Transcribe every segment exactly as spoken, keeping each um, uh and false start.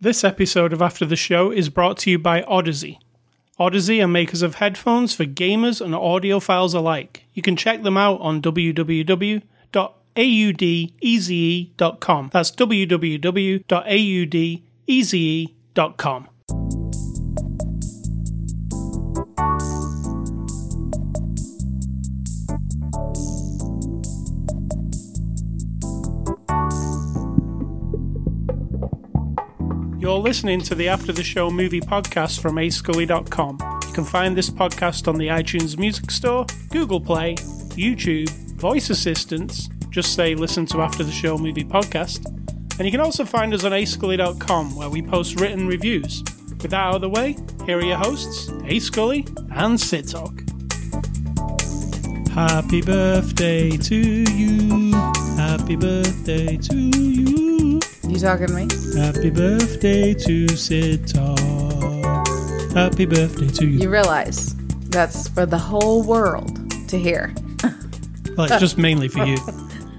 This episode of After the Show is brought to you by Odyssey. Odyssey are makers of headphones for gamers and audiophiles alike. You can check them out on w w w dot audeze dot com. That's w w w dot audeze dot com. You're listening to the After the Show movie podcast from A Scully dot com. You can find this podcast on the iTunes Music Store, Google Play, YouTube, voice assistants. Just say listen to After the Show movie podcast. And you can also find us on A Scully dot com, where we post written reviews. With that out of the way, here are your hosts, A Scully and SidTalk. Happy birthday to you. Happy birthday to you. You talking to me? Happy birthday to SidTalk. Happy birthday to you. You realize that's for the whole world to hear. Well, it's just mainly for you.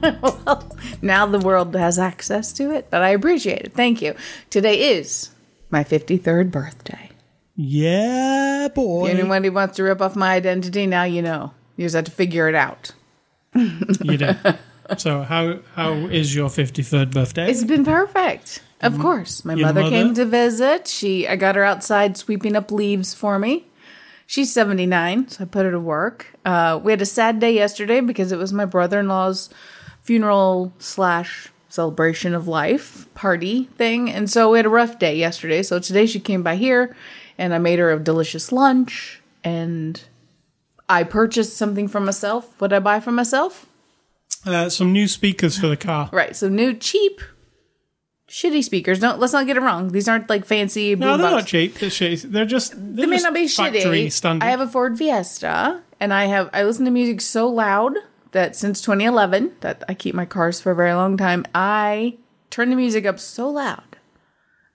Well, now the world has access to it, but I appreciate it. Thank you. Today is my fifty-third birthday. Yeah, boy. If anyone who wants to rip off my identity, now you know. You just have to figure it out. You do. So how how is your fifty-third birthday? It's been perfect. Of course. My mother, mother came to visit. She I got her outside sweeping up leaves for me. She's seventy-nine, so I put her to work. Uh, we had a sad day yesterday because it was my brother-in-law's funeral slash celebration of life party thing. And so we had a rough day yesterday. So today she came by here and I made her a delicious lunch. And I purchased something for myself. What did I buy for myself? Uh, some new speakers for the car. Right, some new cheap, shitty speakers. Don't let's not get it wrong. These aren't like fancy. No, they're box. Not cheap. They're shitty. They're just they're they may just not be shitty. Standard. I have a Ford Fiesta, and I have I listen to music so loud that since twenty eleven, that I keep my cars for a very long time. I turn the music up so loud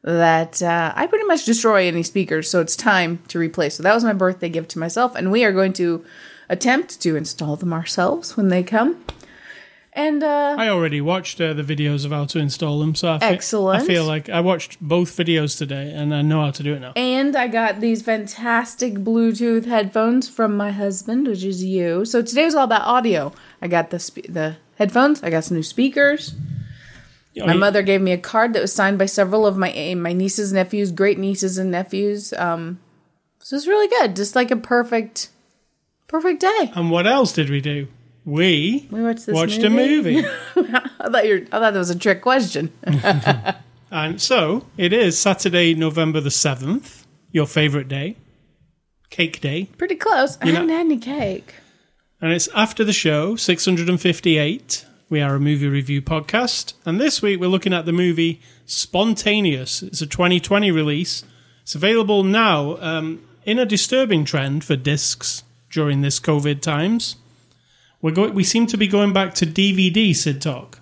that uh, I pretty much destroy any speakers. So it's time to replace. So that was my birthday gift to myself, and we are going to attempt to install them ourselves when they come. And uh, I already watched uh, the videos of how to install them, so I fe- excellent. I feel like I watched both videos today, and I know how to do it now. And I got these fantastic Bluetooth headphones from my husband, which is you. So today was all about audio. I got the spe- the headphones. I got some new speakers. Oh, my yeah. mother gave me a card that was signed by several of my my nieces, nephews, great nieces and nephews. Um, so it's really good. Just like a perfect, perfect day. And what else did we do? We, we watched, this watched movie. a movie. I thought you were, I thought that was a trick question. And so it is Saturday, November the seventh, your favourite day, cake day. Pretty close. You I know, haven't had any cake. And it's After the Show, six hundred fifty-eight. We are a movie review podcast. And this week we're looking at the movie Spontaneous. It's a twenty twenty release. It's available now um, in a disturbing trend for discs during this COVID times. We're going, we seem to be going back to D V D, SidTalk.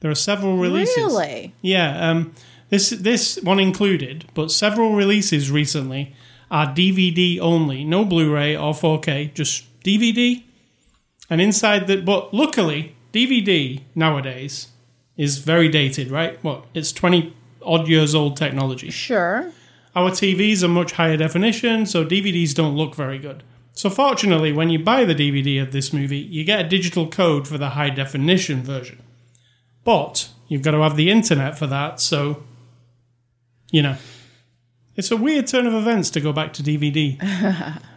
There are several releases. Really? Yeah. Um, this this one included, but several releases recently are D V D only. No Blu-ray or four K, just D V D. And inside that, but luckily, D V D nowadays is very dated, right? What? It's twenty-odd years old technology. Sure. Our T Vs are much higher definition, so D V Ds don't look very good. So fortunately, when you buy the D V D of this movie, you get a digital code for the high-definition version. But you've got to have the internet for that, so, you know. It's a weird turn of events to go back to D V D.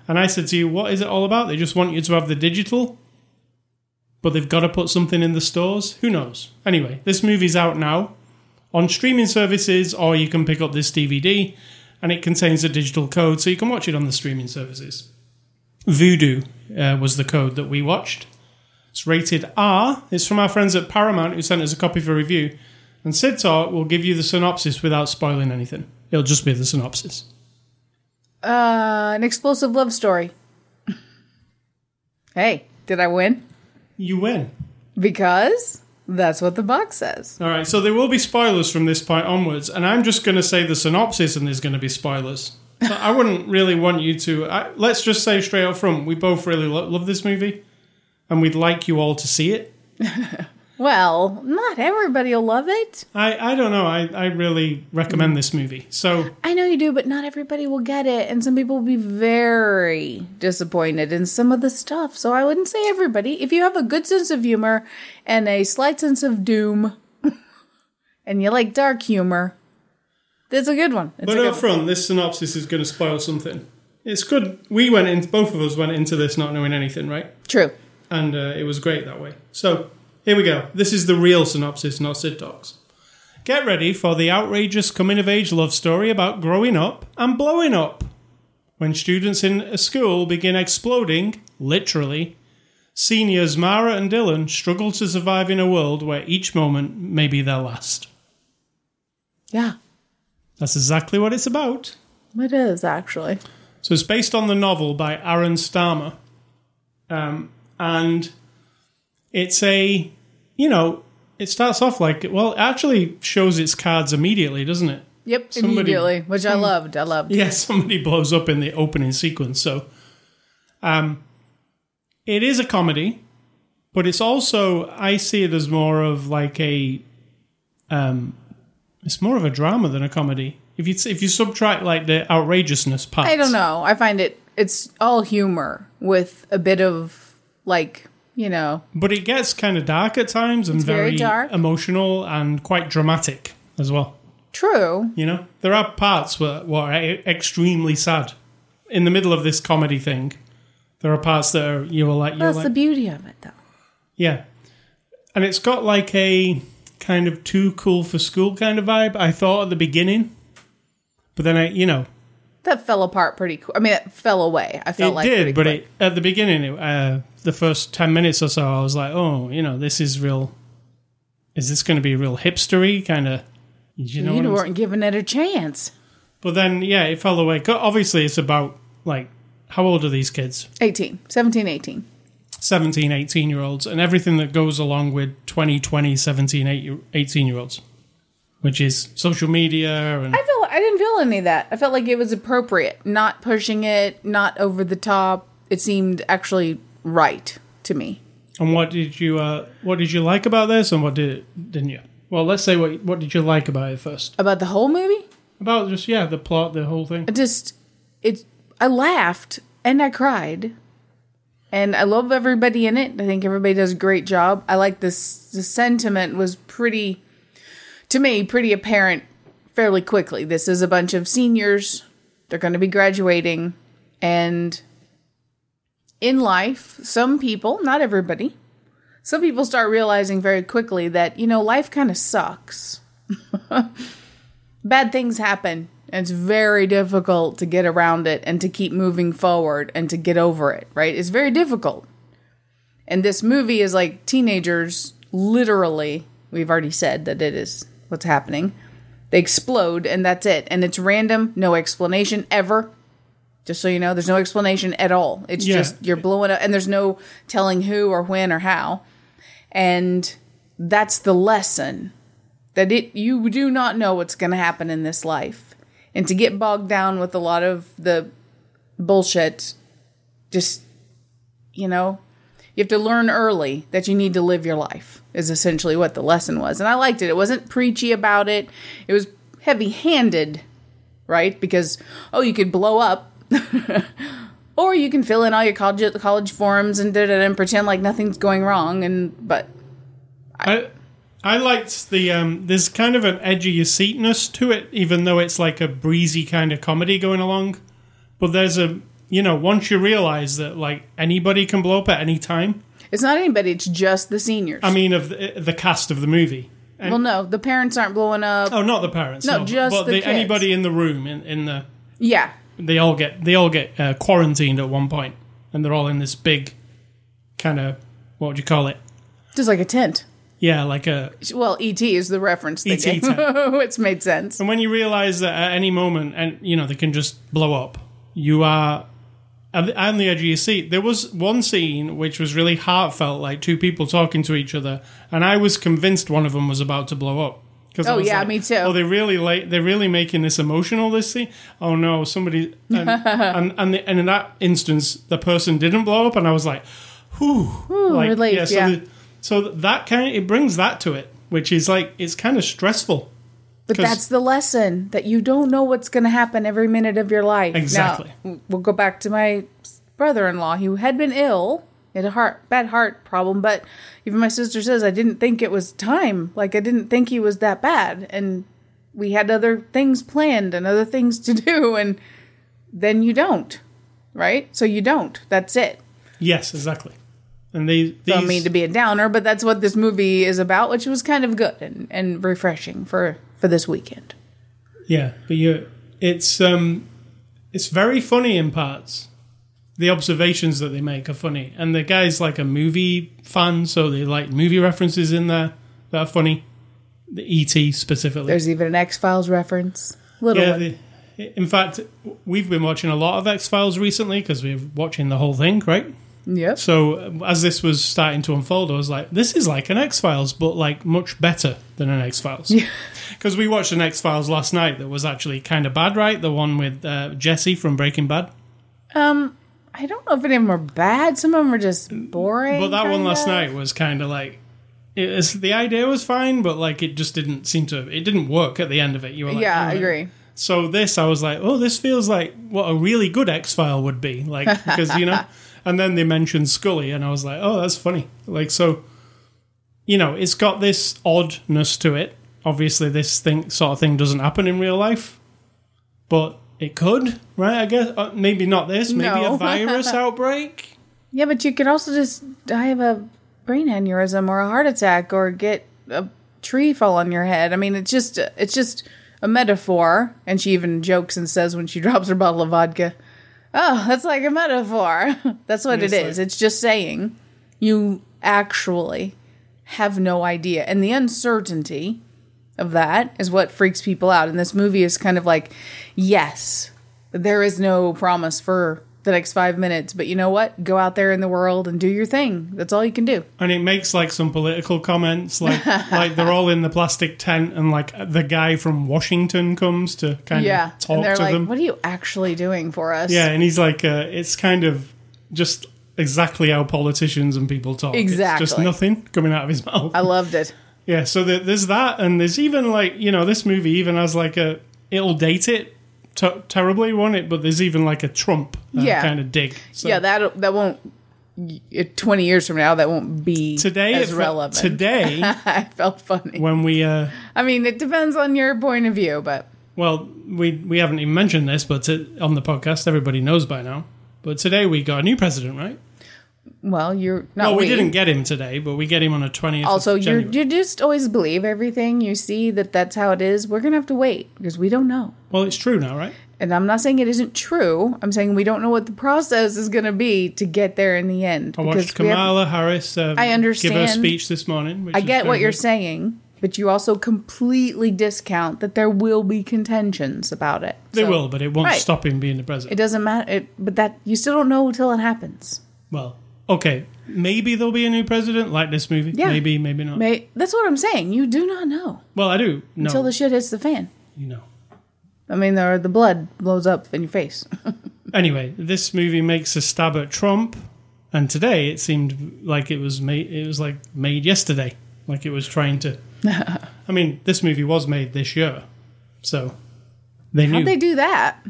And I said to you, what is it all about? They just want you to have the digital, but they've got to put something in the stores? Who knows? Anyway, this movie's out now on streaming services, or you can pick up this D V D, and it contains a digital code, so you can watch it on the streaming services. Vudu uh, was the code that we watched. It's rated R. It's from our friends at Paramount who sent us a copy for review. And SidTalk will give you the synopsis without spoiling anything. It'll just be the synopsis. Uh, an explosive love story. Hey, did I win? You win. Because that's what the box says. All right, so there will be spoilers from this point onwards. And I'm just going to say the synopsis and there's going to be spoilers. So I wouldn't really want you to... I, let's just say straight up front, we both really lo- love this movie, and we'd like you all to see it. Well, not everybody will love it. I, I don't know. I, I really recommend this movie. So I know you do, but not everybody will get it. And some people will be very disappointed in some of the stuff. So I wouldn't say everybody. If you have a good sense of humor and a slight sense of doom and you like dark humor, it's a good one. It's but a good up front, one. This synopsis is going to spoil something. It's good. We went in, both of us went into this not knowing anything, right? True. And uh, it was great that way. So here we go. This is the real synopsis, not SidTalk's. Get ready for the outrageous coming-of-age love story about growing up and blowing up. When students in a school begin exploding, literally, seniors Mara and Dylan struggle to survive in a world where each moment may be their last. Yeah. That's exactly what it's about. It is, actually. So it's based on the novel by Aaron Starmer. Um, and... It's a, you know, it starts off like, well, it actually shows its cards immediately, doesn't it? Yep, somebody, immediately, which I loved, I loved. Yeah, somebody blows up in the opening sequence, so. um, It is a comedy, but it's also, I see it as more of like a, um, it's more of a drama than a comedy. If you if you subtract like the outrageousness part. I don't know, I find it, it's all humor with a bit of like... You know, but it gets kind of dark at times and very, very dark, emotional and quite dramatic as well. True. You know, there are parts where, where are extremely sad in the middle of this comedy thing. There are parts that are, you were like, well, that's like, the beauty of it, though. Yeah, and it's got like a kind of too cool for school kind of vibe. I thought at the beginning, but then I, you know, that fell apart pretty. Cool. I mean, it fell away. I felt it like it did, but it, at the beginning. It, uh, The first ten minutes or so, I was like, "Oh, you know, this is real. Is this going to be real hipstery kind of?" You know, you weren't giving it a chance. But then, yeah, it fell away. Obviously, it's about like how old are these kids? eighteen, seventeen, eighteen seventeen, eighteen year olds, and everything that goes along with twenty, twenty, seventeen, eighteen year olds, which is social media. And I feel I didn't feel any of that. I felt like it was appropriate, not pushing it, not over the top. It seemed actually. Right to me. And what did you uh, what did you like about this, and what did didn't you? Well, let's say what what did you like about it first? About the whole movie? About just yeah, the plot, the whole thing. I just it. I laughed and I cried, and I love everybody in it. I think everybody does a great job. I like this. The sentiment was pretty, to me, pretty apparent fairly quickly. This is a bunch of seniors. They're going to be graduating, and. In life, some people, not everybody, some people start realizing very quickly that, you know, life kind of sucks. Bad things happen, and it's very difficult to get around it and to keep moving forward and to get over it, right? It's very difficult. And this movie is like teenagers, literally, we've already said that it is what's happening. They explode, and that's it. And it's random, no explanation ever. Just so you know, there's no explanation at all. It's yeah. just you're blowing up, and there's no telling who or when or how. And that's the lesson, that it you do not know what's going to happen in this life. And to get bogged down with a lot of the bullshit, just, you know, you have to learn early that you need to live your life is essentially what the lesson was. And I liked it. It wasn't preachy about it. It was heavy-handed, right? Because, oh, you could blow up. Or you can fill in all your college college forms and, and pretend like nothing's going wrong. And but I I, I liked the um, there's kind of an edge of your seatness to it, even though it's like a breezy kind of comedy going along. But there's a you know once you realize that like anybody can blow up at any time. It's not anybody. It's just the seniors. I mean, of the, the cast of the movie. And, well, no, the parents aren't blowing up. Oh, not the parents. No, no just but the, the kids. Anybody in the room in, in the yeah. They all get they all get uh, quarantined at one point, and they're all in this big kind of, what would you call it? Just like a tent. Yeah, like a... Well, E T is the reference they gave, which made sense. And when you realize that at any moment, and you know, they can just blow up, you are on the edge of your seat. There was one scene which was really heartfelt, like two people talking to each other, and I was convinced one of them was about to blow up. Oh, yeah, like, me too. Oh, they really like, they're really making this emotional, this scene. Oh, no, somebody... And, and, and, the, and in that instance, the person didn't blow up, and I was like, whew. Ooh, like, relief, yeah. So yeah. The, So that kind of, it brings that to it, which is like, it's kind of stressful. But that's the lesson, that you don't know what's going to happen every minute of your life. Exactly. Now, we'll go back to my brother-in-law, who had been ill, had a heart, bad heart problem, but even my sister says, I didn't think it was time. Like, I didn't think he was that bad. And we had other things planned and other things to do, and then you don't, right? So you don't. That's it. Yes, exactly. And they these... don't mean to be a downer, but that's what this movie is about, which was kind of good and, and refreshing for... for this weekend. Yeah, but you it's um it's very funny in parts. The observations that they make are funny, and the guy's like a movie fan, so they like movie references in there that are funny. The E T specifically. There's even an X-Files reference. Little yeah, one. The, in fact, we've been watching a lot of X-Files recently because we're watching the whole thing, right? Yeah. So as this was starting to unfold, I was like, this is like an X-Files, but like much better than an X-Files. Yeah. Because we watched an X-Files last night that was actually kind of bad, right? The one with uh, Jesse from Breaking Bad. Um, I don't know if any of them are bad. Some of them are just boring. But that kinda. one last night was kind of like, it was, the idea was fine, but like it just didn't seem to, it didn't work at the end of it. You were like, yeah, oh, I agree. It. So this, I was like, oh, this feels like what a really good X-File would be. Like, because, you know... And then they mentioned Scully, and I was like, oh, that's funny. Like, so, you know, it's got this oddness to it. Obviously, this thing sort of thing doesn't happen in real life, but it could, right? I guess uh, maybe not this, maybe no. a virus outbreak. Yeah, but you could also just die of a brain aneurysm or a heart attack or get a tree fall on your head. I mean, it's just it's just a metaphor. And she even jokes and says when she drops her bottle of vodka, oh, that's like a metaphor. That's what it is. Like, it's just saying you actually have no idea. And the uncertainty of that is what freaks people out. And this movie is kind of like, yes, there is no promise for the next five minutes. But you know what? Go out there in the world and do your thing. That's all you can do. And it makes like some political comments. Like, like they're all in the plastic tent and like the guy from Washington comes to kind yeah. of talk and they're to like, them. What are you actually doing for us? Yeah. And he's like, uh, it's kind of just exactly how politicians and people talk. Exactly. It's just nothing coming out of his mouth. I loved it. Yeah. So there, there's that. And there's even like, you know, this movie even has like a, it'll date it. T- terribly won it, but there's even like a Trump uh, yeah. kind of dig. So yeah, that that won't. twenty years from now, that won't be today as relevant. Fe- today, I felt funny when we. Uh, I mean, it depends on your point of view, but well, we we haven't even mentioned this, but to, on the podcast, everybody knows by now. But today we got a new president, right? Well, you're not. Well, we, we didn't get him today, but we get him on the twentieth. Also, you you just always believe everything you see, that that's how it is. We're gonna have to wait because we don't know. Well, it's true now, right? And I'm not saying it isn't true. I'm saying we don't know what the process is gonna be to get there in the end. I watched Kamala Harris. Um, I understand. Give her speech this morning. Which I get what you're saying, but you also completely discount that there will be contentions about it. They so, will, but it won't right. stop him being the president. It doesn't matter. It, but that you still don't know until it happens. Well. Okay, maybe there'll be a new president like this movie. Yeah. Maybe, maybe not. May- That's what I'm saying. You do not know. Well, I do know. Until the shit hits the fan. You know. I mean, the, the blood blows up in your face. Anyway, this movie makes a stab at Trump, and today it seemed like it was made, it was like made yesterday. Like it was trying to... I mean, this movie was made this year, so they knew. How'd they do that?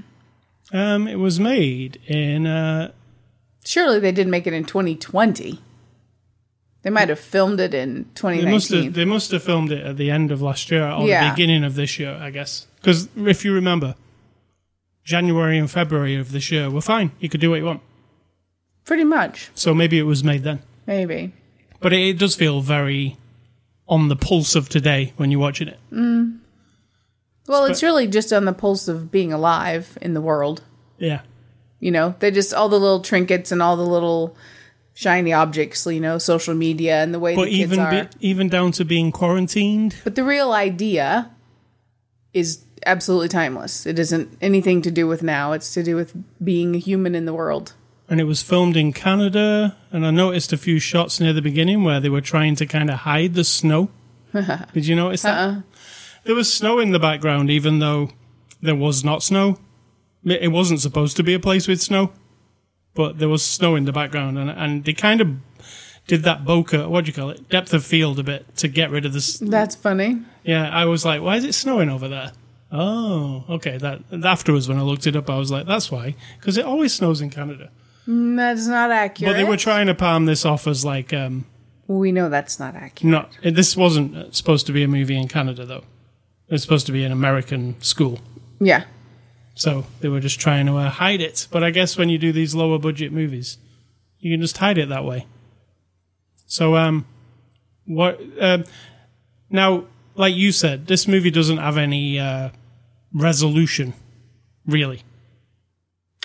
Um, it was made in... Uh, Surely they didn't make it in twenty twenty. They might have filmed it in twenty nineteen. They must have, they must have filmed it at the end of last year or yeah. the beginning of this year, I guess. Because if you remember, January and February of this year were fine. You could do what you want. Pretty much. So maybe it was made then. Maybe. But it, it does feel very on the pulse of today when you're watching it. Mm. Well, it's really just on the pulse of being alive in the world. Yeah. You know, they just, all the little trinkets and all the little shiny objects, you know, social media and the way but the kids even are. But even down to being quarantined. But the real idea is absolutely timeless. It isn't anything to do with now. It's to do with being a human in the world. And it was filmed in Canada. And I noticed a few shots near the beginning where they were trying to kind of hide the snow. Did you notice that? Uh-uh. There was snow in the background, even though there was not snow. It wasn't supposed to be a place with snow, but there was snow in the background, and, and they kind of did that bokeh, what do you call it, depth of field a bit to get rid of this. That's funny. Yeah, I was like, why is it snowing over there? Oh, okay. That afterwards, when I looked it up, I was like, that's why, because it always snows in Canada. Mm, that's not accurate. But they were trying to palm this off as like. Um, we know that's not accurate. Not, this wasn't supposed to be a movie in Canada, though. It was supposed to be an American school. Yeah. So they were just trying to uh, hide it. But I guess when you do these lower budget movies, you can just hide it that way. So, um, what, um, now, like you said, this movie doesn't have any, uh, resolution, really.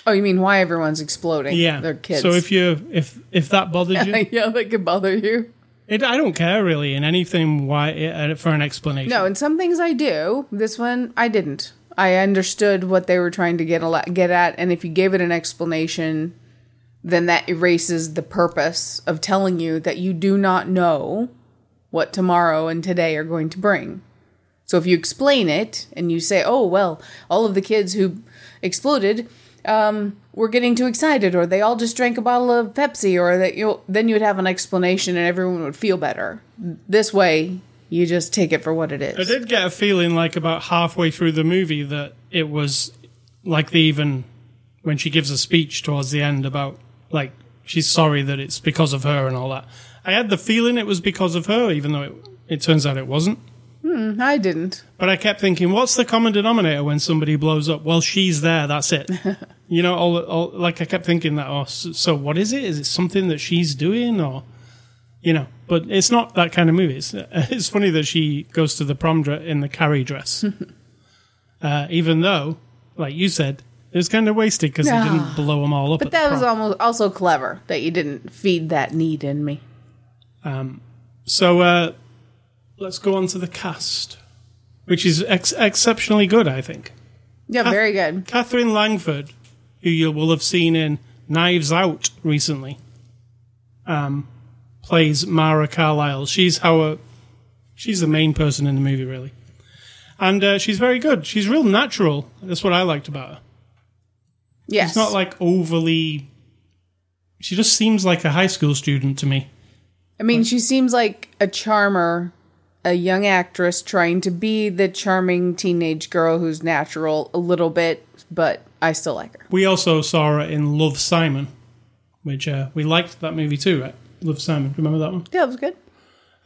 Oh, you mean why everyone's exploding? Yeah. They're kids. So if you, if, if that bothered you. Yeah, that could bother you. It, I don't care really in anything why, uh, for an explanation. No, in some things I do. This one, I didn't. I understood what they were trying to get a lot, get at. And if you gave it an explanation, then that erases the purpose of telling you that you do not know what tomorrow and today are going to bring. So if you explain it and you say, oh, well, all of the kids who exploded um, were getting too excited, or they all just drank a bottle of Pepsi, or that you then you would have an explanation and everyone would feel better. This way, you just take it for what it is. I did get a feeling like about halfway through the movie that it was like the even when she gives a speech towards the end about like, she's sorry that it's because of her and all that. I had the feeling it was because of her, even though it, it turns out it wasn't. Mm, I didn't. But I kept thinking, what's the common denominator when somebody blows up? Well, she's there, that's it. You know, all, all, like I kept thinking that, oh, so, so what is it? Is it something that she's doing or, you know, but it's not that kind of movie. It's, it's funny that she goes to the prom dre- in the Carrie dress. uh, even though, like you said, it was kind of wasted because no. He didn't blow them all up. But at that the was almost also clever that you didn't feed that need in me. Um, so uh, let's go on to the cast, which is ex- exceptionally good, I think. Yeah, Cath- very good. Catherine Langford, who you will have seen in Knives Out recently, um, plays Mara Carlyle. She's our, she's the main person in the movie, really. And uh, she's very good. She's real natural. That's what I liked about her. Yes. She's not like overly. She just seems like a high school student to me. I mean, like, she seems like a charmer, a young actress trying to be the charming teenage girl who's natural a little bit, but I still like her. We also saw her in Love Simon, which uh, we liked that movie too, right? Love Simon. Remember that one? Yeah, it was good.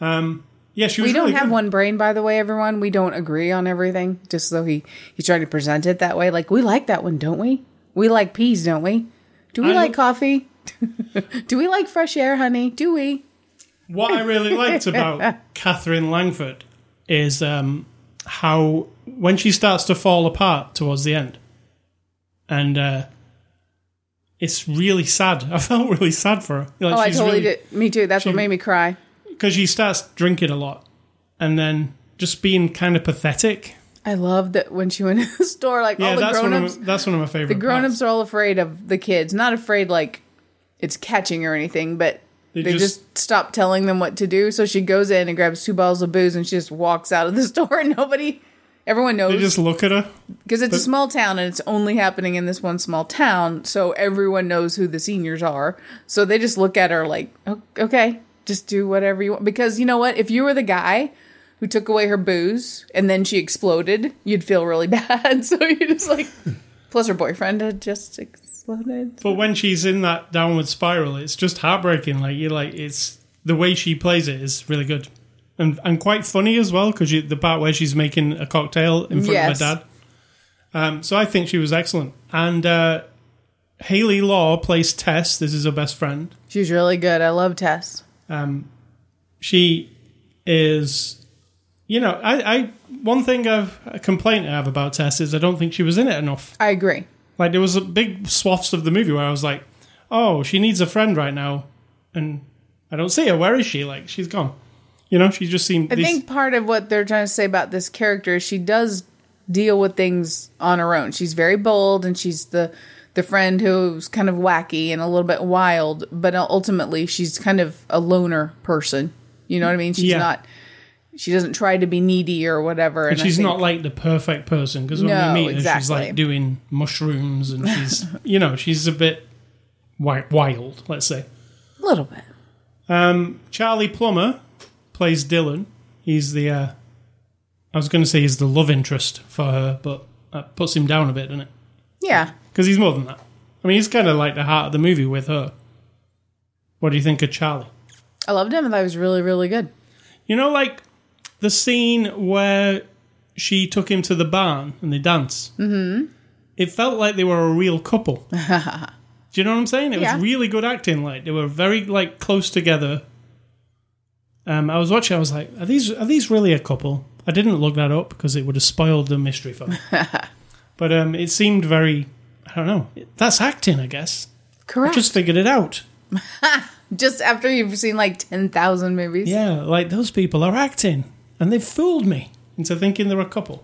Um, yeah, she was. We don't really have good. One brain, by the way, everyone. We don't agree on everything, just though he, he's trying to present it that way. Like, we like that one, don't we? We like peas, don't we? Do we I like coffee? Do we like fresh air, honey? Do we? What I really liked about Catherine Langford is um, how when she starts to fall apart towards the end, and uh, it's really sad. I felt really sad for her. Like, oh, she's I totally really, did. Me too. That's she, what made me cry. Because she starts drinking a lot and then just being kind of pathetic. I love that when she went to the store, like, yeah, all the grown-ups. One my, that's one of my favorite. The grown-ups parts. Are all afraid of the kids. Not afraid, like, it's catching or anything, but they, they just, just stop telling them what to do. So she goes in and grabs two bottles of booze and she just walks out of the store and nobody, everyone knows. They just look at her. Because it's but, a small town and it's only happening in this one small town. So everyone knows who the seniors are. So they just look at her like, oh, okay, just do whatever you want. Because you know what? If you were the guy who took away her booze, and then she exploded, you'd feel really bad. So you're just like, plus her boyfriend had just exploded. But when she's in that downward spiral, it's just heartbreaking. Like, you're like, it's, the way she plays it is really good. And and quite funny as well, because the part where she's making a cocktail in front yes. of her dad. Um, so I think she was excellent. And uh, Hayley Law plays Tess. This is her best friend. She's really good. I love Tess. Um, she is... You know, I, I one thing I've a complaint I have about Tess is I don't think she was in it enough. I agree. Like, there was a big swaths of the movie where I was like, "Oh, she needs a friend right now," and I don't see her. Where is she? Like, she's gone. You know, she just seemed. I these- think part of what they're trying to say about this character is she does deal with things on her own. She's very bold, and she's the the friend who's kind of wacky and a little bit wild, but ultimately she's kind of a loner person. You know what I mean? She's yeah. not. She doesn't try to be needy or whatever. And, and she's think, not, like, the perfect person. Because when no, we meet her, exactly. she's, like, doing mushrooms. And she's, you know, she's a bit wild, let's say. A little bit. Um, Charlie Plummer plays Dylan. He's the, uh, I was going to say he's the love interest for her, but that puts him down a bit, doesn't it? Yeah. Because he's more than that. I mean, he's kind of like the heart of the movie with her. What do you think of Charlie? I loved him. I thought he was really, really good. You know, like the scene where she took him to the barn and they danced? Mm-hmm. It felt like they were a real couple. Do you know what I'm saying? It yeah. was really good acting. Like they were very like close together. Um, I was watching. I was like, "Are these are these really a couple?" I didn't look that up because it would have spoiled the mystery for me. But um, it seemed very. I don't know. That's acting, I guess. Correct. I just figured it out. Just after you've seen like ten thousand movies. Yeah, like those people are acting, and they've fooled me into thinking they're a couple.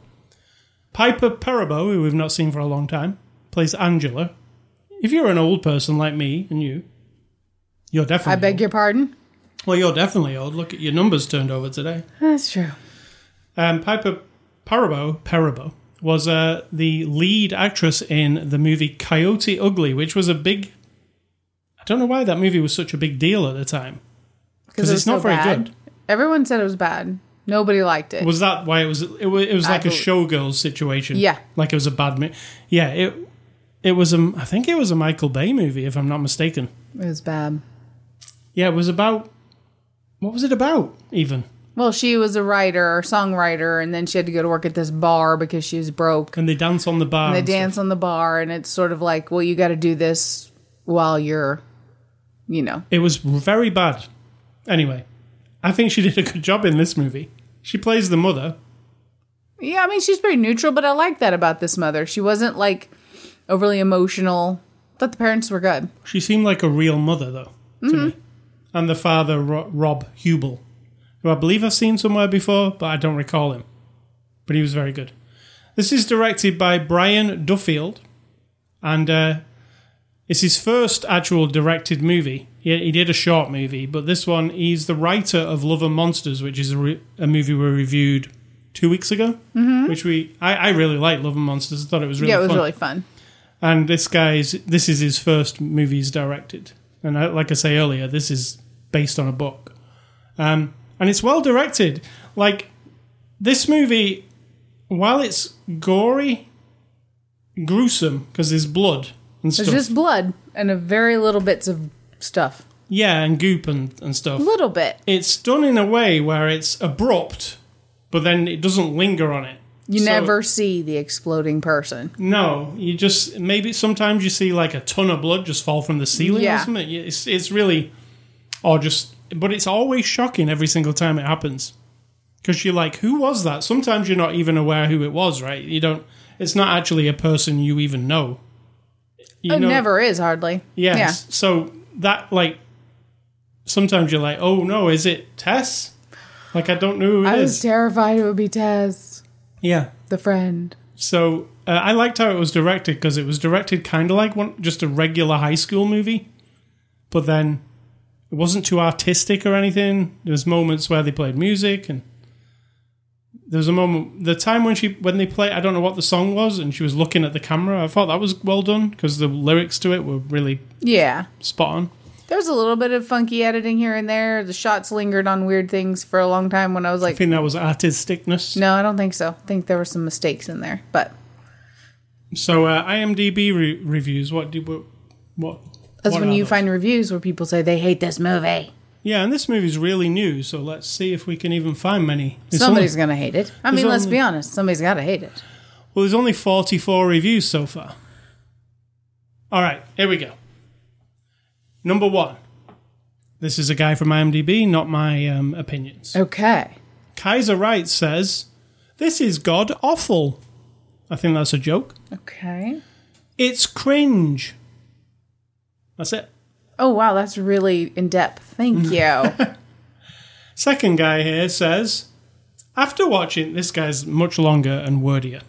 Piper Perabo, who we've not seen for a long time, plays Angela. If you're an old person like me and you, you're definitely I beg old. Your pardon? Well, you're definitely old. Look at your numbers turned over today. That's true. Um, Piper Perabo, Perabo was uh, the lead actress in the movie Coyote Ugly, which was a big... I don't know why that movie was such a big deal at the time. Because it's not so very bad. Good. Everyone said it was bad. Nobody liked it. Was that why it was? It was, it was like Absolutely. A showgirls situation. Yeah, like it was a bad movie. Yeah, it it was. A, I think it was a Michael Bay movie, if I'm not mistaken. It was bad. Yeah, it was about. What was it about? Even. Well, she was a writer, a songwriter, and then she had to go to work at this bar because she was broke. And they dance on the bar. And they and dance stuff. on the bar, and it's sort of like, well, you got to do this while you're, you know. It was very bad. Anyway, I think she did a good job in this movie. She plays the mother. Yeah, I mean, she's pretty neutral, but I like that about this mother. She wasn't, like, overly emotional. I thought the parents were good. She seemed like a real mother, though, to mm-hmm. me. And the father, Ro- Rob Hubel, who I believe I've seen somewhere before, but I don't recall him. But he was very good. This is directed by Brian Duffield, and uh, it's his first actual directed movie. He did a short movie, but this one, he's the writer of Love and Monsters, which is a, re- a movie we reviewed two weeks ago, mm-hmm. which we I, I really liked Love and Monsters. I thought it was really fun. Yeah, it was fun. really fun. And this guy's, this is his first movie he's directed. And I, like I say earlier, this is based on a book. Um, and it's well directed. Like, this movie, while it's gory, gruesome, because there's blood and stuff. There's just blood and a very little bits of stuff. Yeah, and goop and, and stuff. A little bit. It's done in a way where it's abrupt, but then it doesn't linger on it. You so, never see the exploding person. No, you just, maybe sometimes you see like a ton of blood just fall from the ceiling yeah. or something. It's, it's really, or just, but it's always shocking every single time it happens. Because you're like, who was that? Sometimes you're not even aware who it was, right? You don't, it's not actually a person you even know. You it know, never is, hardly. Yes, yeah. so... That, like, sometimes you're like, oh, no, is it Tess? Like, I don't know who it is. I was terrified it would be Tess. Yeah. The friend. So, uh, I liked how it was directed, because it was directed kind of like one, just a regular high school movie. But then, it wasn't too artistic or anything. There was moments where they played music, and there was a moment... The time when she when they played, I don't know what the song was, and she was looking at the camera, I thought that was well done, because the lyrics to it were really... Yeah. Spot on. There was a little bit of funky editing here and there. The shots lingered on weird things for a long time when I was like... I think that was artisticness. No, I don't think so. I think there were some mistakes in there, but... So, uh, IMDb re- reviews, what... do what, what That's what when you those? find reviews where people say they hate this movie. Yeah, and this movie's really new, so let's see if we can even find many. There's Somebody's going to hate it. I mean, only, let's be honest. Somebody's got to hate it. Well, there's only forty-four reviews so far. All right, here we go. Number one. This is a guy from IMDb, not my um, opinions. Okay. Kaiser Wright says, "This is god awful." I think that's a joke. Okay. "It's cringe." That's it. Oh, wow, that's really in-depth. Thank you. Second guy here says, after watching... This guy's much longer and wordier.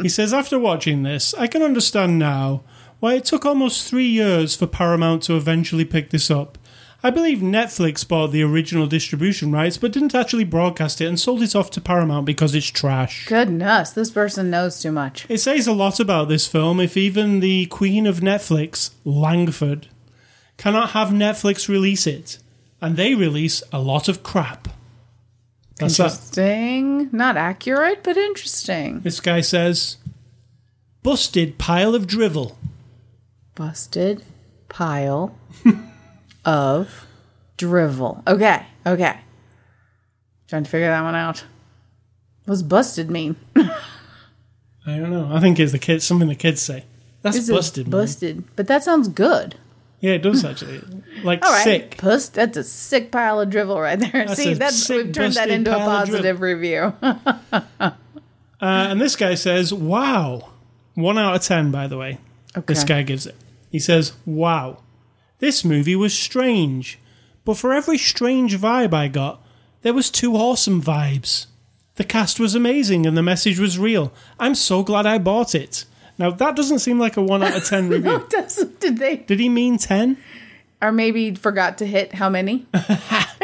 He says, "After watching this, I can understand now why it took almost three years for Paramount to eventually pick this up. I believe Netflix bought the original distribution rights, but didn't actually broadcast it and sold it off to Paramount because it's trash." Goodness, this person knows too much. "It says a lot about this film if even the queen of Netflix, Langford... cannot have Netflix release it. and they release a lot of crap. That's interesting. That. Not accurate, but interesting. This guy says, busted pile of drivel. Busted pile of drivel. Okay, okay. Trying to figure that one out. What's busted mean? I don't know. I think it's the kids, something the kids say. That's is busted, man. Busted. But that sounds good. Yeah, it does, actually. Like all right. Sick. Bust, that's a sick pile of drivel right there. That's See, that's sick, we've turned that into a positive review. uh, and this guy says, wow. One out of ten, by the way. Okay. This guy gives it. He says, wow. This movie was strange. But for every strange vibe I got, there was two awesome vibes. The cast was amazing and the message was real. I'm so glad I bought it. Now, that doesn't seem like a one out of ten review. No, it doesn't. Did they? Did he mean ten? Or maybe forgot to hit how many? Because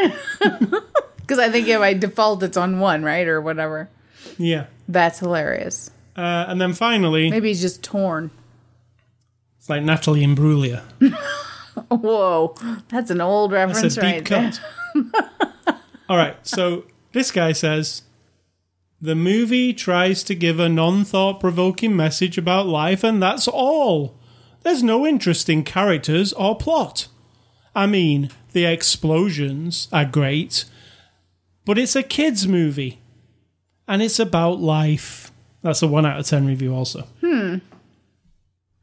I think if I default, it's on one, right? Or whatever. Yeah. That's hilarious. Uh, and then finally... Maybe he's just torn. It's like Natalie Imbruglia. Whoa. That's an old reference right there. That's a deep cut. All right. So this guy says... The movie tries to give a non-thought-provoking message about life, and that's all. There's no interesting characters or plot. I mean, the explosions are great, but it's a kids' movie, and it's about life. That's a one out of ten review also. Hmm.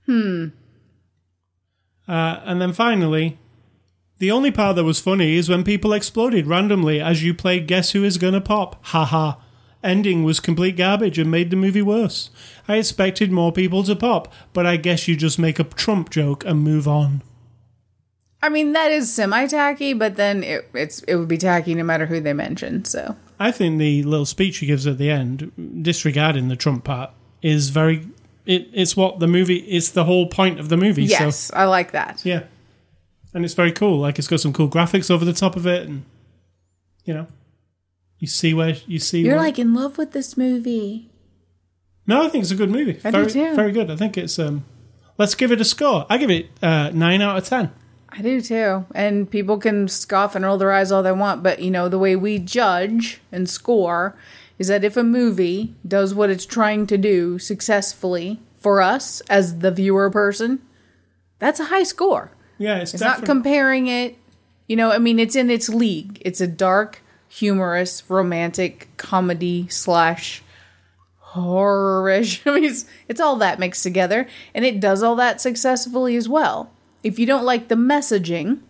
Hmm. Uh, and then finally, the only part that was funny is when people exploded randomly as you played Guess Who Is Gonna Pop. Ha ha. Ending was complete garbage and made the movie worse. I expected more people to pop, but I guess you just make a Trump joke and move on. I mean, that is semi-tacky, but then it, it's it would be tacky no matter who they mention, so. I think the little speech he gives at the end, disregarding the Trump part, is very... It, it's what the movie... It's the whole point of the movie. Yes, so, I like that. Yeah. And it's very cool. Like, it's got some cool graphics over the top of it, and, you know... You see where you see. You're where, like in love with this movie. No, I think it's a good movie. I very, do too. Very good. I think it's. Um, let's give it a score. I give it uh, nine out of ten. I do too. And people can scoff and roll their eyes all they want, but you know the way we judge and score is that if a movie does what it's trying to do successfully for us as the viewer person, that's a high score. Yeah, it's. It's defi- not comparing it. You know, I mean, it's in its league. It's a dark. Humorous, romantic, comedy, slash, horror-ish. I mean, it's, it's all that mixed together. And it does all that successfully as well. If you don't like the messaging,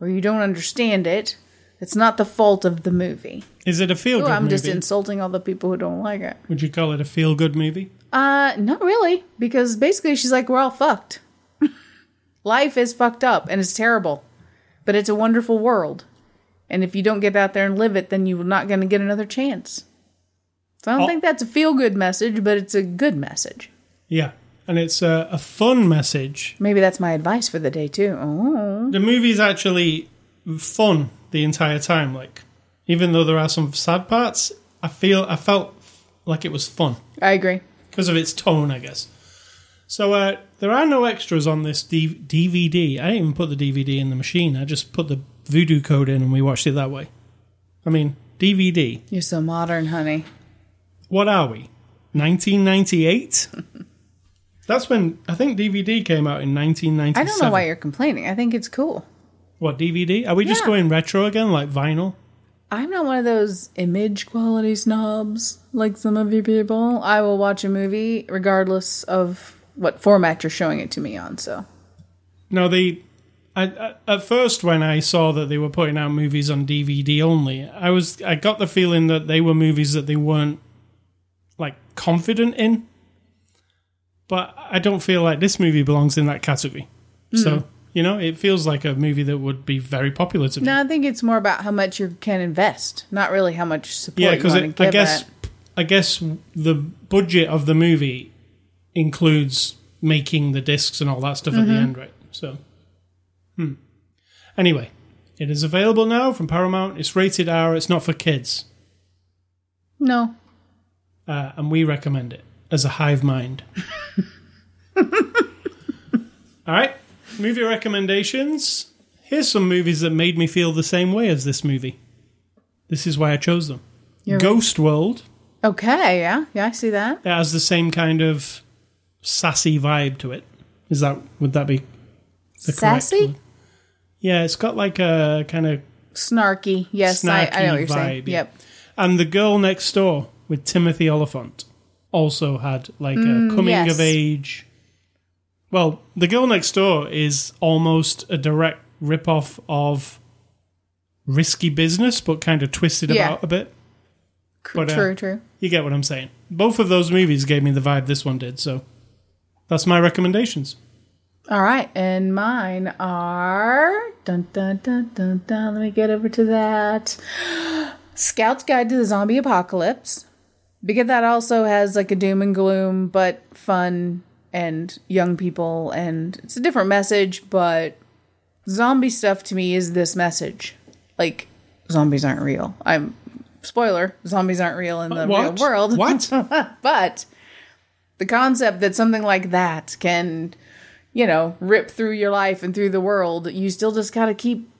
or you don't understand it, it's not the fault of the movie. Is it a feel-good movie? I'm just insulting all the people who don't like it. Would you call it a feel-good movie? Uh, not really. Because basically she's like, we're all fucked. Life is fucked up, and it's terrible. But it's a wonderful world. And if you don't get out there and live it, then you're not going to get another chance. So I don't oh. think that's a feel-good message, but it's a good message. Yeah, and it's a, a fun message. Maybe that's my advice for the day, too. Oh. The movie's actually fun the entire time. Like, even though there are some sad parts, I feel I felt like it was fun. I agree. Because of its tone, I guess. So uh, there are no extras on this D- DVD. I didn't even put the D V D in the machine. I just put the... Vudu code in and we watched it that way. I mean, D V D. You're so modern, honey. What are we? nineteen ninety-eight? That's when, I think D V D came out in nineteen ninety-seven. I don't know why you're complaining. I think it's cool. What, D V D? Are we yeah. just going retro again, like vinyl? I'm not one of those image quality snobs like some of you people. I will watch a movie regardless of what format you're showing it to me on, so. No, they... I, at first, when I saw that they were putting out movies on D V D only, I was I got the feeling that they were movies that they weren't, like, confident in. But I don't feel like this movie belongs in that category. Mm. So, you know, it feels like a movie that would be very popular to me. No, I think it's more about how much you can invest, not really how much support yeah, you want to give I guess, it. I guess the budget of the movie includes making the discs and all that stuff mm-hmm. at the end, right? So... Hmm. Anyway, it is available now from Paramount. It's rated R. It's not for kids. No. Uh, and we recommend it as a hive mind. All right. Movie recommendations. here's some movies that made me feel the same way as this movie. This is why I chose them. You're Ghost right. World. Okay, yeah. Yeah, I see that. It has the same kind of sassy vibe to it. Is that, would that be the sassy? Correct word? Yeah, it's got like a kind of snarky, yes, snarky I, I know what you're vibe, saying. Yep. Yeah. And The Girl Next Door with Timothy Oliphant also had like mm, a coming yes. of age. Well, The Girl Next Door is almost a direct ripoff of Risky Business, but kind of twisted yeah. about a bit. But, uh, true, true. You get what I'm saying. Both of those movies gave me the vibe this one did, so that's my recommendations. All right, and mine are... Dun, dun, dun, dun, dun. Let me get over to that. Scout's Guide to the Zombie Apocalypse. Because that also has like a doom and gloom, but fun and young people, and it's a different message, but zombie stuff to me is this message. Like, zombies aren't real. I'm... Spoiler, zombies aren't real in the what? real world. What? But the concept that something like that can, you know, rip through your life and through the world, you still just got to keep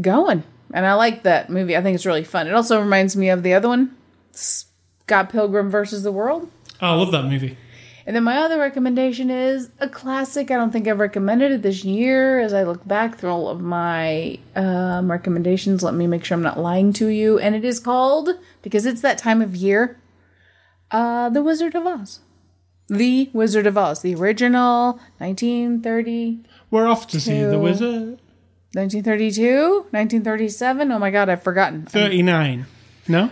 going. And I like that movie. I think it's really fun. It also reminds me of the other one, Scott Pilgrim versus the World. Oh, I love that movie. And then my other recommendation is a classic. I don't think I've recommended it this year. As I look back through all of my um, recommendations, let me make sure I'm not lying to you. And it is called, because it's that time of year, uh, The Wizard of Oz. The Wizard of Oz. The original, nineteen thirty. We're off to see The Wizard. nineteen thirty-two? nineteen thirty-seven? Oh my God, I've forgotten. thirty-nine. I'm... No?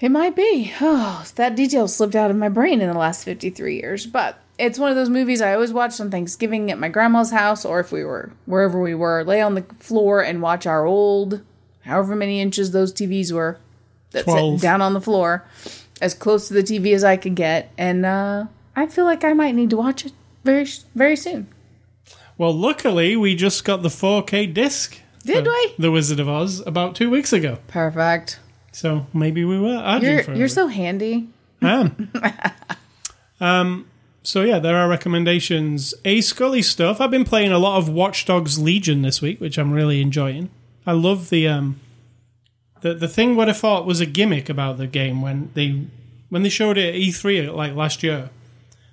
It might be. Oh, that detail slipped out of my brain in the last fifty-three years. But it's one of those movies I always watched on Thanksgiving at my grandma's house, or if we were, wherever we were, lay on the floor and watch our old, however many inches those T Vs were, that's it, down on the floor, as close to the T V as I could get. And uh, I feel like I might need to watch it very, very soon. Well, luckily, we just got the four K disc. Did we? The Wizard of Oz about two weeks ago. Perfect. So maybe we were arguing for it. You're so handy. I am. um, so yeah, there are recommendations. ASCULLY stuff. I've been playing a lot of Watch Dogs Legion this week, which I'm really enjoying. I love the um, the the thing what I thought was a gimmick about the game when they when they showed it at E three like last year.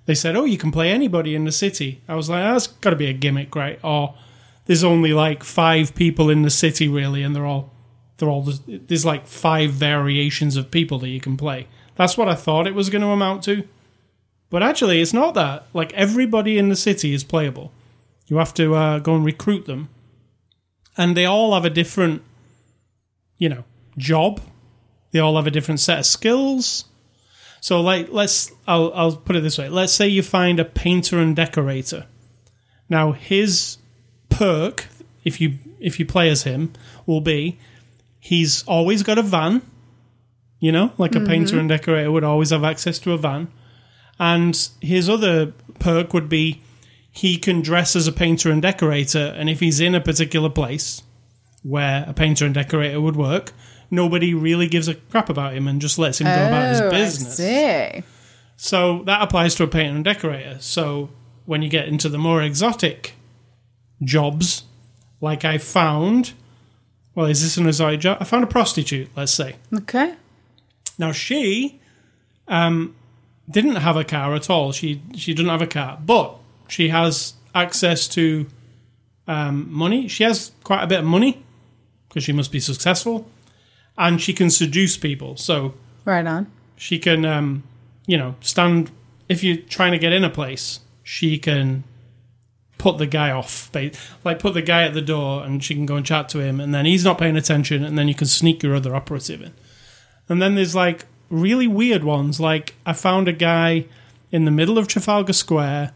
They said, "Oh, you can play anybody in the city." I was like, oh, "That's got to be a gimmick, right?" Or there's only like five people in the city really, and they're all. They're all there's like five variations of people that you can play. That's what I thought it was going to amount to. But actually, it's not that. Like, everybody in the city is playable. You have to uh, go and recruit them. And they all have a different, you know, job. They all have a different set of skills. So, like, let's... I'll, I'll put it this way. Let's say you find a painter and decorator. Now, his perk, if you if you play as him, will be... He's always got a van, you know, like a mm-hmm. painter and decorator would always have access to a van. And his other perk would be he can dress as a painter and decorator. And if he's in a particular place where a painter and decorator would work, nobody really gives a crap about him and just lets him go oh, about his business. I see. So that applies to a painter and decorator. So when you get into the more exotic jobs, like I found... Well, is this an exotic job? I found a prostitute, let's say. Okay. Now, she um, didn't have a car at all. She she didn't have a car, but she has access to um, money. She has quite a bit of money because she must be successful, and she can seduce people. So right on. She can, um, you know, stand if you're trying to get in a place. She can. Put the guy off, like put the guy at the door, and she can go and chat to him, and then he's not paying attention, and then you can sneak your other operative in. And then there's like really weird ones, like I found a guy in the middle of Trafalgar Square,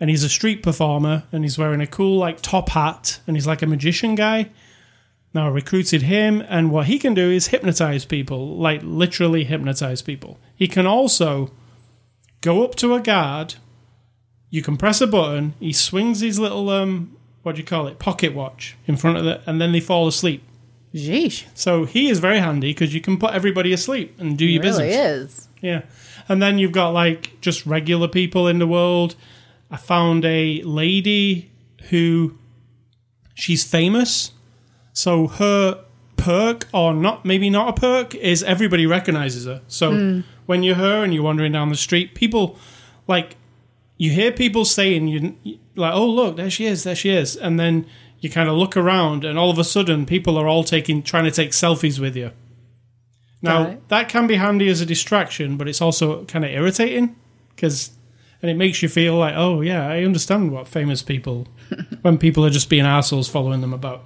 and he's a street performer, and he's wearing a cool like top hat, and he's like a magician guy. Now I recruited him, and what he can do is hypnotize people, like literally hypnotize people. He can also go up to a guard. You can press a button, he swings his little, um, what do you call it, pocket watch in front of it, and then they fall asleep. Jeesh. So he is very handy because you can put everybody asleep and do your business. It really is. Yeah. And then you've got, like, just regular people in the world. I found a lady who, she's famous, So her perk, or not, maybe not a perk, is everybody recognizes her. So mm. when you're her and you're wandering down the street, people, like, you hear people saying, you like, oh, look, there she is, there she is. And then you kind of look around and all of a sudden people are all taking, trying to take selfies with you. Now, right. that can be handy as a distraction, but it's also kind of irritating because, and it makes you feel like, oh, yeah, I understand what famous people, when people are just being assholes following them about.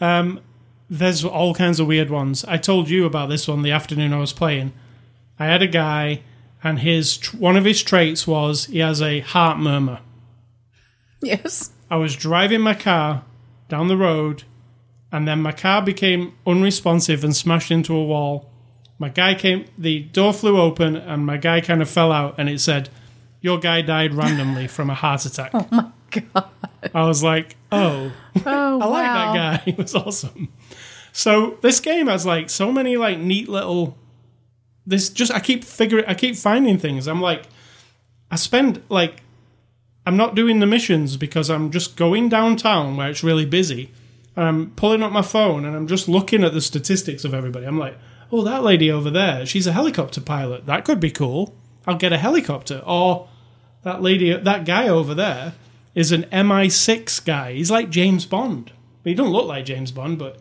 Um, there's all kinds of weird ones. I told you about this one the afternoon I was playing. I had a guy, and his one of his traits was he has a heart murmur. Yes. I was driving my car down the road, and then my car became unresponsive and smashed into a wall. My guy came, the door flew open, and my guy kind of fell out, and it said, your guy died randomly from a heart attack. Oh, my God. I was like, oh. oh I wow. like that guy. He was awesome. So this game has, like, so many, like, neat little... This just, I keep figuring, I keep finding things. I'm like, I spend, like, I'm not doing the missions because I'm just going downtown where it's really busy. And I'm pulling up my phone and I'm just looking at the statistics of everybody. I'm like, oh, that lady over there, she's a helicopter pilot. That could be cool. I'll get a helicopter. Or that lady, that guy over there is an M I six guy. He's like James Bond. He don't look like James Bond, but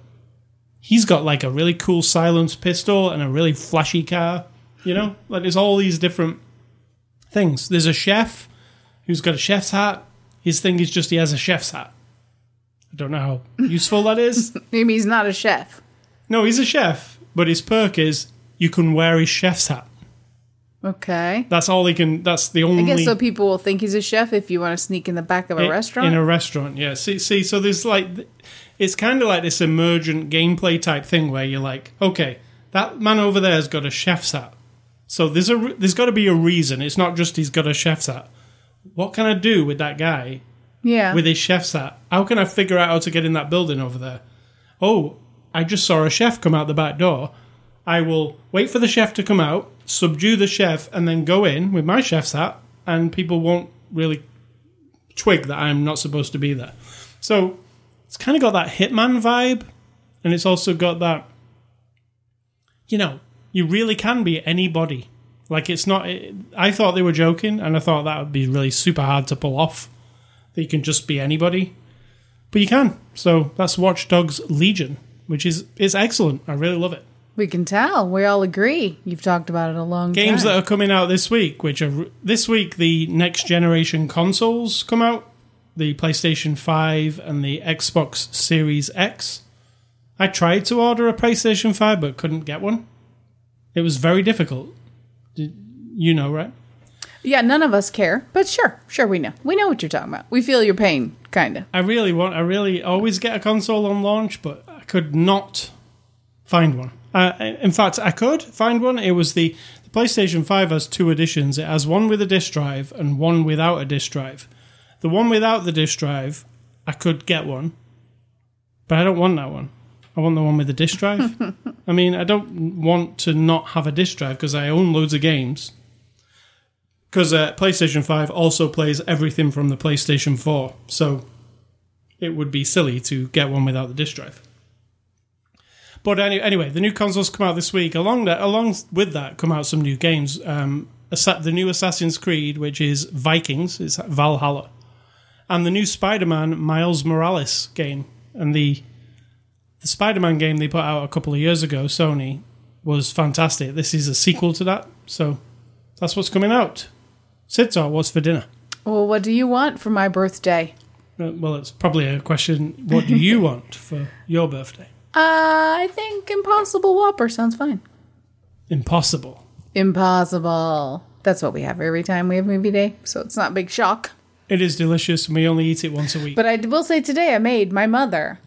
he's got like a really cool silenced pistol and a really flashy car. You know, like there's all these different things. There's a chef who's got a chef's hat. His thing is just he has a chef's hat. I don't know how useful that is. Maybe he's not a chef. No, he's a chef, but his perk is you can wear his chef's hat. Okay. That's all he can, that's the only... I guess so people will think he's a chef if you want to sneak in the back of a it, restaurant. In a restaurant, yeah. See, see, so there's like, it's kind of like this emergent gameplay type thing where you're like, okay, that man over there has got a chef's hat. So there's a, there's got to be a reason. It's not just he's got a chef's hat. What can I do with that guy? Yeah. With his chef's hat? How can I figure out how to get in that building over there? Oh, I just saw a chef come out the back door. I will wait for the chef to come out, subdue the chef, and then go in with my chef's hat, and people won't really twig that I'm not supposed to be there. So it's kind of got that Hitman vibe, and it's also got that, you know, you really can be anybody. Like, it's not... It, I thought they were joking, and I thought that would be really super hard to pull off, that you can just be anybody. But you can. So that's Watch Dogs Legion, which is, is excellent. I really love it. We can tell. We all agree. You've talked about it a long time. Games that are coming out this week, which are... This week, the next generation consoles come out. The PlayStation five and the Xbox Series X. I tried to order a PlayStation five, but couldn't get one. It was very difficult. You know, right? Yeah, none of us care, but sure, sure we know. We know what you're talking about. We feel your pain, kind of. I really want, I really always get a console on launch, but I could not find one. Uh, in fact, I could find one. It was the, the PlayStation five has two editions. It has one with a disc drive and one without a disc drive. The one without the disc drive, I could get one, but I don't want that one. I want the one with the disc drive. I mean, I don't want to not have a disc drive because I own loads of games. Because uh, PlayStation five also plays everything from the PlayStation four. So it would be silly to get one without the disc drive. But any, anyway, the new consoles come out this week. Along that, along with that come out some new games. Um, the new Assassin's Creed, which is Vikings, it's Valhalla. And the new Spider-Man Miles Morales game. And the... The Spider-Man game they put out a couple of years ago, Sony, was fantastic. This is a sequel to that, so that's what's coming out. SidTalk, what's for dinner? Well, what do you want for my birthday? Uh, well, it's probably a question, what do you want for your birthday? Uh, I think Impossible Whopper sounds fine. Impossible? Impossible. That's what we have every time we have movie day, so it's not a big shock. It is delicious, and we only eat it once a week. But I will say today I made my mother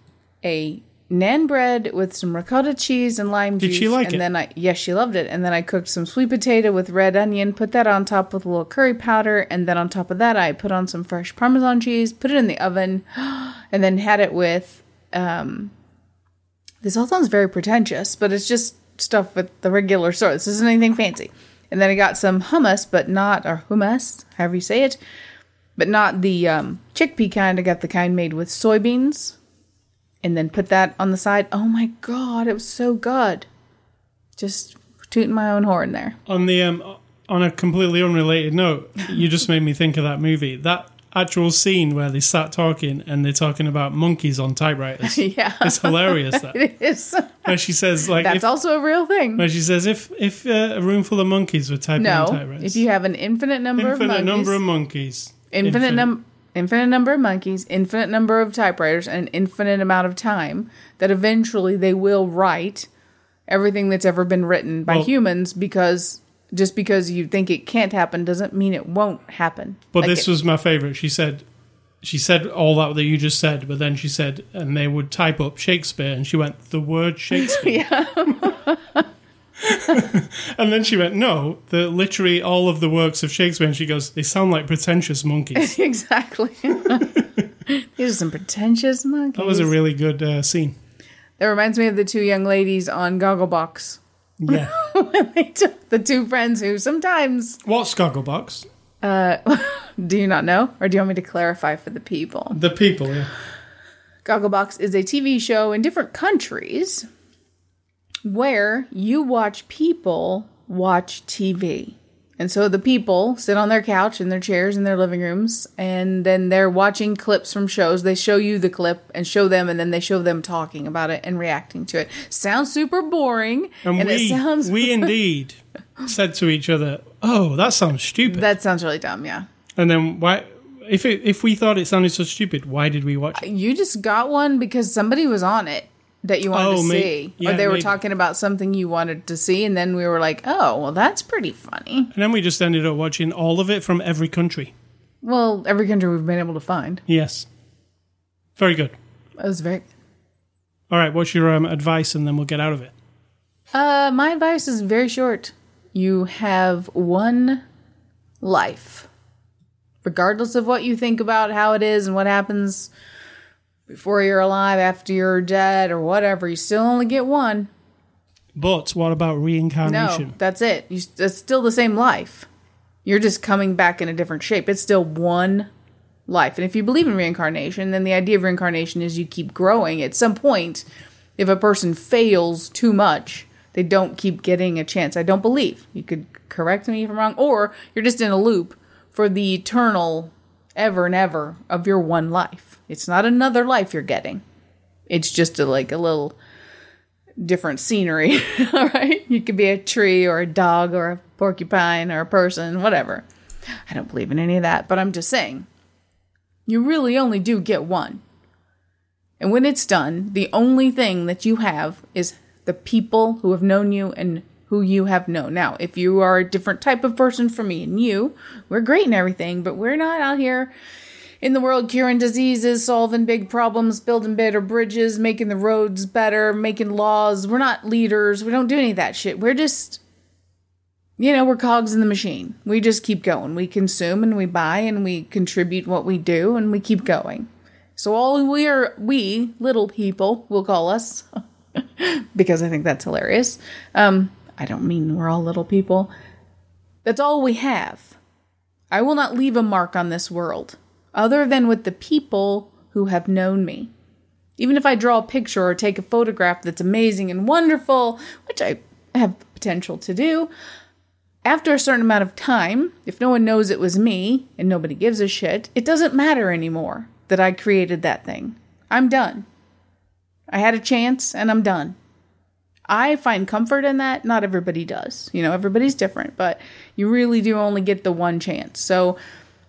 a... Nan bread with some ricotta cheese and lime juice. Did she like and it? Then I, yes, she loved it. And then I cooked some sweet potato with red onion, put that on top with a little curry powder, and then on top of that, I put on some fresh Parmesan cheese, put it in the oven, and then had it with... Um, this all sounds very pretentious, but it's just stuff with the regular sort. This isn't anything fancy. And then I got some hummus, but not... Or hummus, however you say it. But not the um, chickpea kind. I got the kind made with soybeans... and then put that on the side. Oh my God, it was so good. Just tooting my own horn there. On the um, on a completely unrelated note, you just made me think of that movie. That actual scene where they sat talking and they're talking about monkeys on typewriters. Yeah. It's hilarious, that. It is. Where she says, like... That's if, also a real thing. Where she says, if if uh, a room full of monkeys were typing no, on typewriters. No, if you have an infinite number infinite of monkeys... Infinite number of monkeys. Infinite, infinite. number... Infinite number of monkeys, infinite number of typewriters, and an infinite amount of time, that eventually they will write everything that's ever been written by well, humans, because just because you think it can't happen doesn't mean it won't happen. But like this it, was my favorite. She said, she said all that that you just said, but then she said, and they would type up Shakespeare, and she went, the word Shakespeare. Yeah. And then she went, no, the literally all of the works of Shakespeare. And she goes, they sound like pretentious monkeys. Exactly. These are some pretentious monkeys. That was a really good uh, scene. That reminds me of the two young ladies on Gogglebox. Yeah. When they took the two friends who sometimes... What's Gogglebox? Uh, do you not know? Or do you want me to clarify for the people? The people, yeah. Gogglebox is a T V show in different countries... where you watch people watch T V. And so the people sit on their couch in their chairs in their living rooms, and then they're watching clips from shows. They show you the clip and show them, and then they show them talking about it and reacting to it. Sounds super boring. And, and we, it sounds... we indeed said to each other, oh, that sounds stupid. That sounds really dumb, yeah. And then why... If, it, if we thought it sounded so stupid, why did we watch it? You just got one because somebody was on it. That you wanted oh, to maybe, see. Yeah, or they were maybe. talking about something you wanted to see, and then we were like, oh, well, that's pretty funny. And then we just ended up watching all of it from every country. Well, every country we've been able to find. Yes. Very good. That was very good. All right, what's your um, advice, and then we'll get out of it? Uh, my advice is very short. You have one life. Regardless of what you think about how it is and what happens... before you're alive, after you're dead, or whatever, you still only get one. But what about reincarnation? No, that's it. You, it's still the same life. You're just coming back in a different shape. It's still one life. And if you believe in reincarnation, then the idea of reincarnation is you keep growing. At some point, if a person fails too much, they don't keep getting a chance. I don't believe. You could correct me if I'm wrong. Or you're just in a loop for the eternal ever and ever of your one life. It's not another life you're getting. It's just a, like a little different scenery, all right? You could be a tree or a dog or a porcupine or a person, whatever. I don't believe in any of that, but I'm just saying, you really only do get one. And when it's done, the only thing that you have is the people who have known you and who you have known. Now, if you are a different type of person from me and you, we're great and everything, but we're not out here... in the world, curing diseases, solving big problems, building better bridges, making the roads better, making laws. We're not leaders. We don't do any of that shit. We're just, you know, we're cogs in the machine. We just keep going. We consume and we buy and we contribute what we do and we keep going. So all we are, we, little people, we'll call us, because I think that's hilarious. Um, I don't mean we're all little people. That's all we have. I will not leave a mark on this world. Other than with the people who have known me. Even if I draw a picture or take a photograph that's amazing and wonderful, which I have potential to do, after a certain amount of time, if no one knows it was me and nobody gives a shit, it doesn't matter anymore that I created that thing. I'm done. I had a chance and I'm done. I find comfort in that. Not everybody does. You know, everybody's different, but you really do only get the one chance. So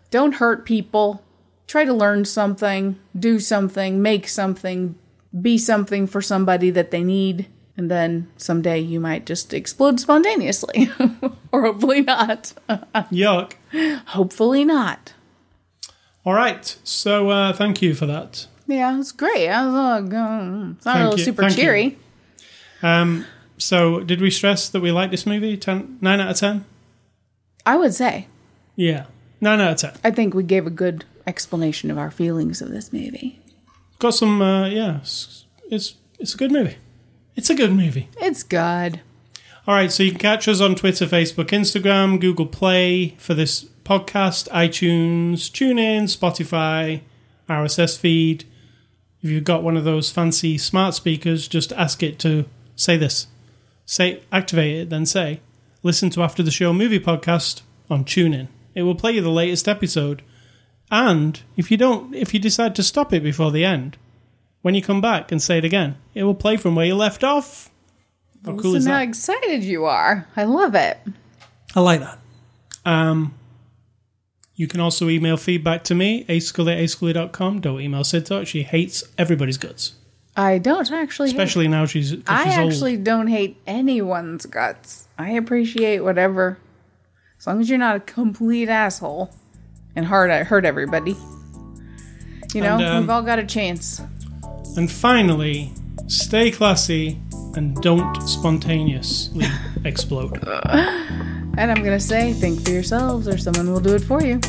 don't hurt people. Try to learn something, do something, make something, be something for somebody that they need. And then someday you might just explode spontaneously. Or hopefully not. Yuck. Hopefully not. All right. So uh, thank you for that. Yeah, it's great. I was, uh, it's not a little you. super thank cheery. You. Um. So did we stress that we like this movie? Ten, nine out of ten? I would say. Yeah. Nine out of ten. I think we gave a good... explanation of our feelings of this movie. Got some, uh, yeah, it's, it's it's a good movie. It's a good movie. It's good. All right, so you can catch us on Twitter, Facebook, Instagram, Google Play for this podcast, iTunes, TuneIn, Spotify, R S S feed, if you've got one of those fancy smart speakers, just ask it to say this. Say, activate it, then say, listen to After the Show Movie Podcast on TuneIn. It will play you the latest episode. And if you don't, if you decide to stop it before the end, when you come back and say it again, it will play from where you left off. How cool is that? Listen how excited you are. I love it. I like that. Um, you can also email feedback to me, ascully at ascully dot com. Don't email SidTalk. She hates everybody's guts. I don't actually Especially hate... now she's, she's I actually old. Don't hate anyone's guts. I appreciate whatever. As long as you're not a complete asshole and hard hurt everybody. You know, and, um, we've all got a chance. And finally, stay classy and don't spontaneously explode. And I'm going to say, think for yourselves or someone will do it for you.